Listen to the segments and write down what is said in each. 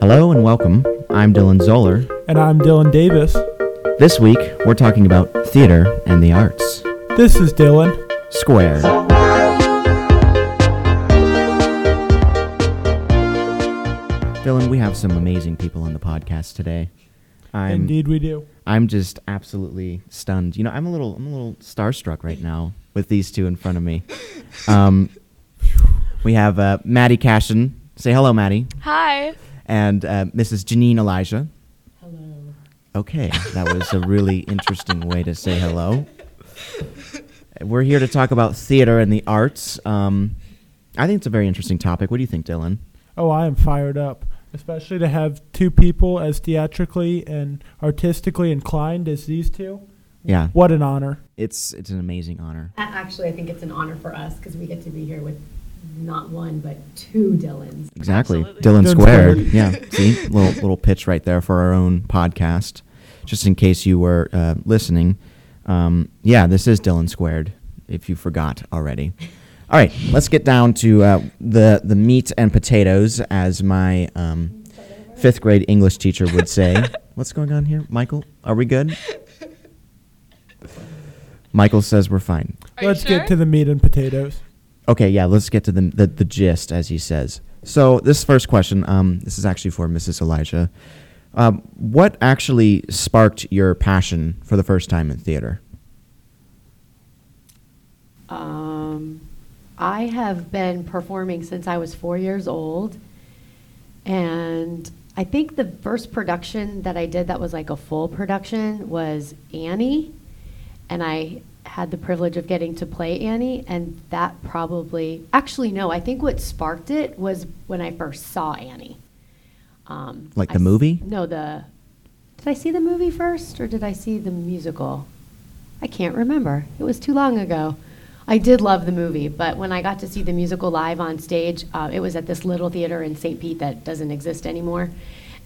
Hello and welcome. I'm Dylan Zoller. And I'm Dylan Davis. This week, we're talking about theater and the arts. This is Dylan Squared. Dylan, we have some amazing people on the podcast today. Indeed we do. I'm just absolutely stunned. You know, I'm a little starstruck right now with these two in front of me. We have Maddie Cashen. Say hello, Maddie. Hi. And Mrs. Jeannine Elisha. Hello. Okay, that was a really interesting way to say hello. We're here to talk about theater and the arts. I think it's a very interesting topic. What do you think, Dylan? Oh, I am fired up, especially to have two people as theatrically and artistically inclined as these two. Yeah. What an honor. It's an amazing honor. Actually, I think it's an honor for us because we get to be here with not one, but two Dylans. Exactly. Absolutely. Dylan Squared. Yeah. See? Little pitch right there for our own podcast, just in case you were listening. Yeah, this is Dylan Squared, if you forgot already. All right, let's get down to the meat and potatoes, as my fifth grade English teacher would say. What's going on here? Michael, are we good? Michael says we're fine. Let's get to the meat and potatoes. Okay, yeah, let's get to the gist, as he says. So this first question, this is actually for Mrs. Elisha. What actually sparked your passion for the first time in theater? I have been performing since I was 4 years old, and I think the first production that I did that was like a full production was Annie, and I had the privilege of getting to play Annie, and that I think what sparked it was when I first saw Annie. Like the movie? Did I see the movie first, or did I see the musical? I can't remember. It was too long ago. I did love the movie, but when I got to see the musical live on stage, it was at this little theater in St. Pete that doesn't exist anymore,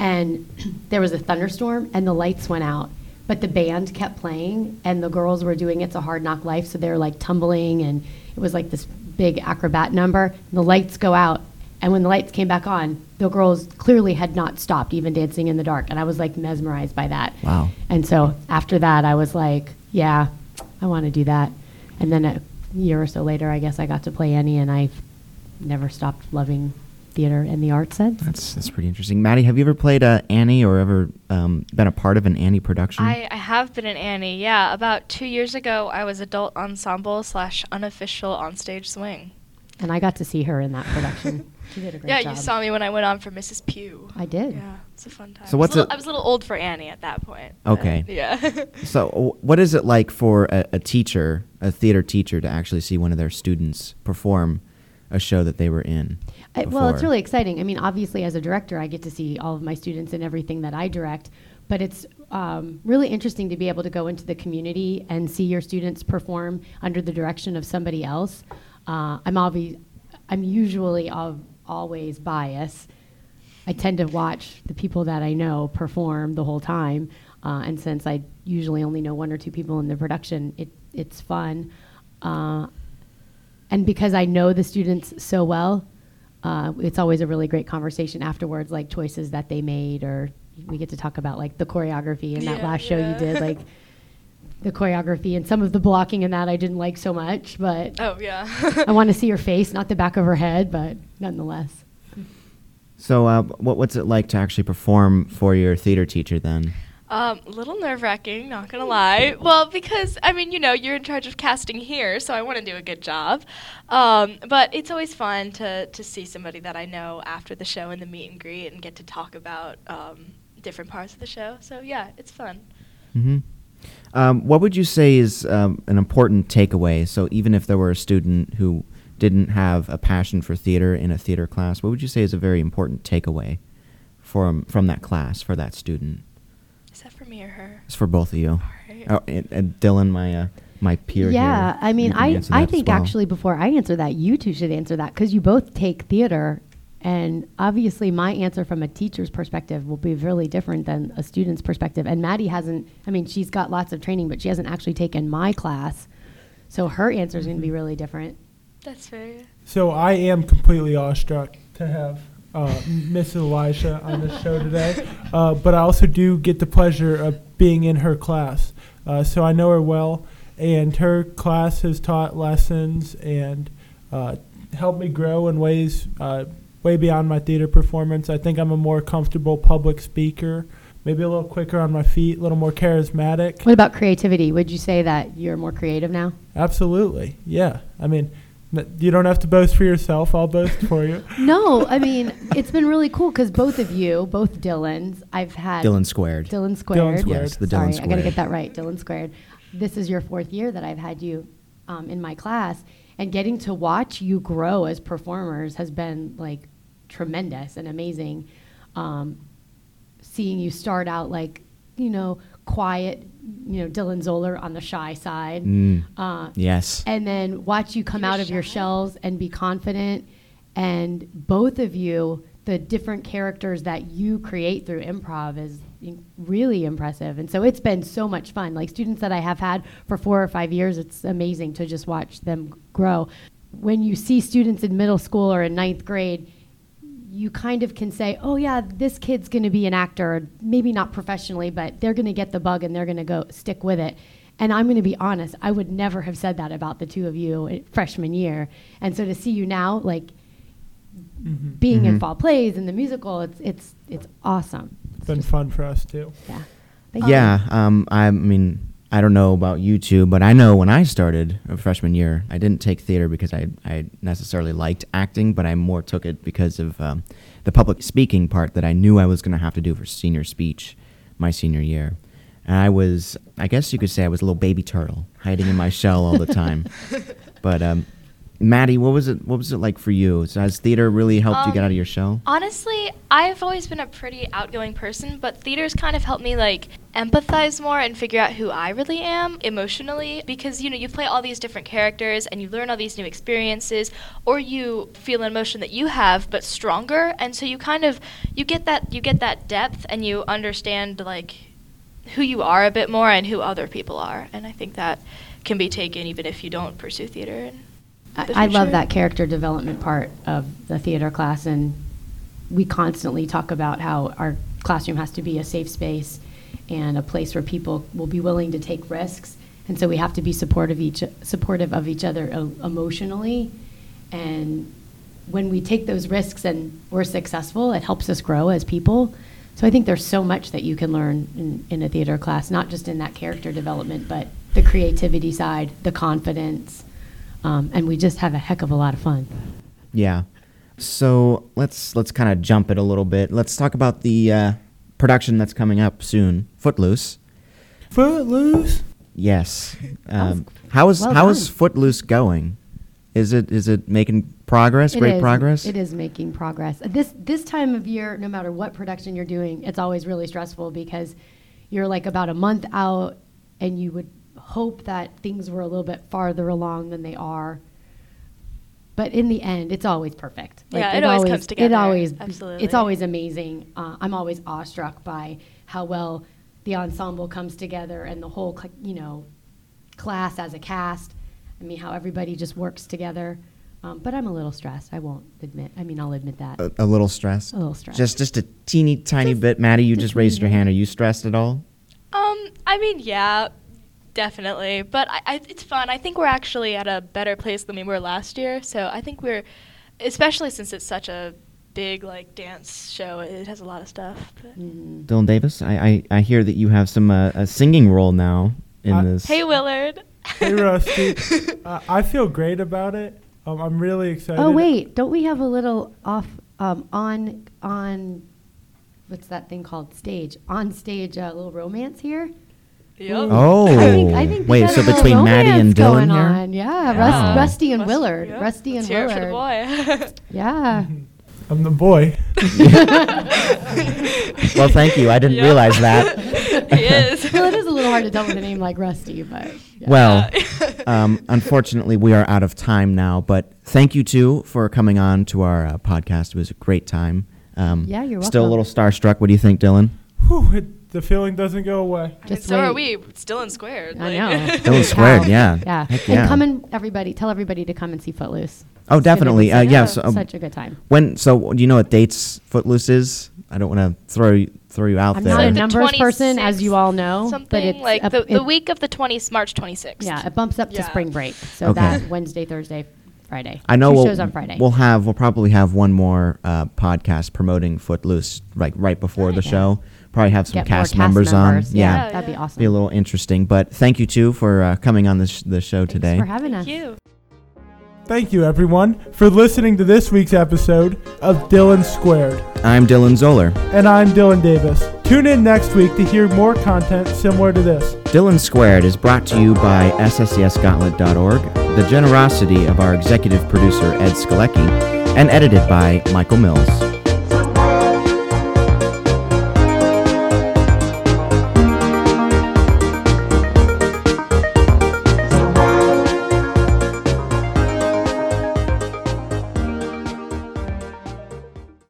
and there was a thunderstorm, and the lights went out, but the band kept playing, and the girls were doing It's a Hard Knock Life, so they were like tumbling, and it was like this big acrobat number, and the lights go out, and when the lights came back on, the girls clearly had not stopped even dancing in the dark, and I was like mesmerized by that. Wow. And so after that, I was like, yeah, I want to do that. And then a year or so later, I guess I got to play Annie, and I've never stopped loving theater and the arts since. That's pretty interesting. Maddie, have you ever played Annie or ever been a part of an Annie production? I have been in Annie, yeah. About 2 years ago, I was adult ensemble / unofficial onstage swing. And I got to see her in that production. She did a great job. Yeah, you saw me when I went on for Mrs. Pugh. I did. Yeah, it's a fun time. So I was a little old for Annie at that point. Okay. Yeah. So what is it like for a theater teacher, to actually see one of their students perform a show that they were in? Well, it's really exciting. I mean, obviously, as a director, I get to see all of my students in everything that I direct, but it's really interesting to be able to go into the community and see your students perform under the direction of somebody else. I'm usually always biased. I tend to watch the people that I know perform the whole time, and since I usually only know one or two people in the production, it's fun. And because I know the students so well, it's always a really great conversation afterwards, like choices that they made, or we get to talk about like the choreography in that last show you did, like the choreography and some of the blocking in that I didn't like so much, but I want to see your face, not the back of her head, but nonetheless. So what's it like to actually perform for your theater teacher then? A little nerve-wracking, not going to lie. Well, because, I mean, you know, you're in charge of casting here, so I want to do a good job. But it's always fun to see somebody that I know after the show in the meet and greet and get to talk about different parts of the show. So, yeah, it's fun. Mm-hmm. What would you say is an important takeaway? So even if there were a student who didn't have a passion for theater in a theater class, what would you say is a very important takeaway from that class for that student? Is that for me or her? It's for both of you. All right. Oh, and Dylan, my peer. Yeah, here, I mean, I think actually before I answer that, you two should answer that because you both take theater, and obviously my answer from a teacher's perspective will be really different than a student's perspective. And Maddie hasn't. I mean, she's got lots of training, but she hasn't actually taken my class, so her answer is going to be really different. That's fair. So I am completely awestruck to have Miss Elisha on the show today, but I also do get the pleasure of being in her class. So I know her well, and her class has taught lessons and helped me grow in ways way beyond my theater performance. I think I'm a more comfortable public speaker, maybe a little quicker on my feet, a little more charismatic. What about creativity? Would you say that you're more creative now? Absolutely, yeah. I mean, you don't have to boast for yourself. I'll boast for you. No, I mean, it's been really cool because both of you, both Dylans, I've had... Dylan Squared. Yes, the Dylan Squared. Sorry, I got to get that right, Dylan Squared. This is your fourth year that I've had you in my class, and getting to watch you grow as performers has been, like, tremendous and amazing. Seeing you start out, like, you know, quiet, you know, Dylan Zoller on the shy side. Yes. And then watch you come out of your shells and be confident. And both of you, the different characters that you create through improv is really impressive. And so it's been so much fun. Like students that I have had for 4 or 5 years, it's amazing to just watch them grow. When you see students in middle school or in 9th grade, you kind of can say, oh yeah, this kid's going to be an actor, maybe not professionally, but they're going to get the bug and they're going to go stick with it. And I'm going to be honest, I would never have said that about the two of you freshman year. And so to see you now, like being in fall plays and the musical, it's awesome. It's been fun for us too. Yeah. I mean, I don't know about you two, but I know when I started freshman year, I didn't take theater because I necessarily liked acting, but I more took it because of the public speaking part that I knew I was going to have to do for senior speech my senior year. And I guess you could say I was a little baby turtle hiding in my shell all the time. But Maddie, what was it like for you? So has theater really helped you get out of your shell? Honestly, I've always been a pretty outgoing person, but theater's kind of helped me like empathize more and figure out who I really am emotionally, because you know, you play all these different characters and you learn all these new experiences, or you feel an emotion that you have but stronger, and so you kind of you get that depth and you understand like who you are a bit more and who other people are, and I think that can be taken even if you don't pursue theater. And I love that character development part of the theater class, and we constantly talk about how our classroom has to be a safe space and a place where people will be willing to take risks, and so we have to be supportive of each other emotionally, and when we take those risks and we're successful, it helps us grow as people. So I think there's so much that you can learn in a theater class, not just in that character development, but the creativity side, the confidence. And we just have a heck of a lot of fun. Yeah. So let's kind of jump it a little bit. Let's talk about the production that's coming up soon, Footloose. Footloose? Yes. How is Footloose going? Is it making progress? Great progress? It is making progress. This time of year, no matter what production you're doing, it's always really stressful because you're like about a month out, and you would hope that things were a little bit farther along than they are, but in the end it's always perfect. Like, yeah, it always comes together. Absolutely. It's always amazing. I'm always awestruck by how well the ensemble comes together and the whole class as a cast. I mean, how everybody just works together. But I'm a little stressed. I'll admit that. A little stressed? A little stressed. Just a teeny tiny bit. Maddie, you just raised your hand. Are you stressed at all? I mean, yeah. Definitely, but it's fun. I think we're actually at a better place than we were last year, so I think we're, especially since it's such a big like dance show, it has a lot of stuff. Dylan Davis, I hear that you have some a singing role now in this. Hey, Willard. Hey, Rusty. I feel great about it. I'm really excited. Oh, wait, don't we have a little off on what's that thing called? Stage. On stage, a little romance here. Yep. Oh, I think wait! So between Maddie and Dylan here, on. Yeah. Rusty and Willard. Yeah. Rusty and Willard. For the boy. Yeah, I'm the boy. Well, thank you. I didn't realize that. He is. Well, it is a little hard to tell with a name like Rusty, but. Yeah. Well, unfortunately, we are out of time now. But thank you two for coming on to our podcast. It was a great time. Yeah, you're welcome. Still a little starstruck. What do you think, Dylan? Whew, the feeling doesn't go away. So are we. It's Dylan Squared. I know. Dylan Squared, yeah. Yeah. Heck yeah. And come and everybody, tell everybody to come and see Footloose. Oh, definitely. Yeah. So, such a good time. So do you know what dates Footloose is? I don't want to throw you out there. I'm not a numbers person, as you all know. Something but it's like the week of the March 26th. Yeah, it bumps up to spring break. So that Wednesday, Thursday, Friday. I know shows on Friday. We'll probably have one more podcast promoting Footloose right before the show. Probably have some cast members on. Yeah, that'd be awesome. Be a little interesting. But thank you too for coming on the show today. Thanks for having us. Thank you. Thank you, everyone, for listening to this week's episode of Dylan Squared. I'm Dylan Zoller. And I'm Dylan Davis. Tune in next week to hear more content similar to this. Dylan Squared is brought to you by SSCSGauntlet.org, the generosity of our executive producer, Ed Skalecki, and edited by Michael Mills.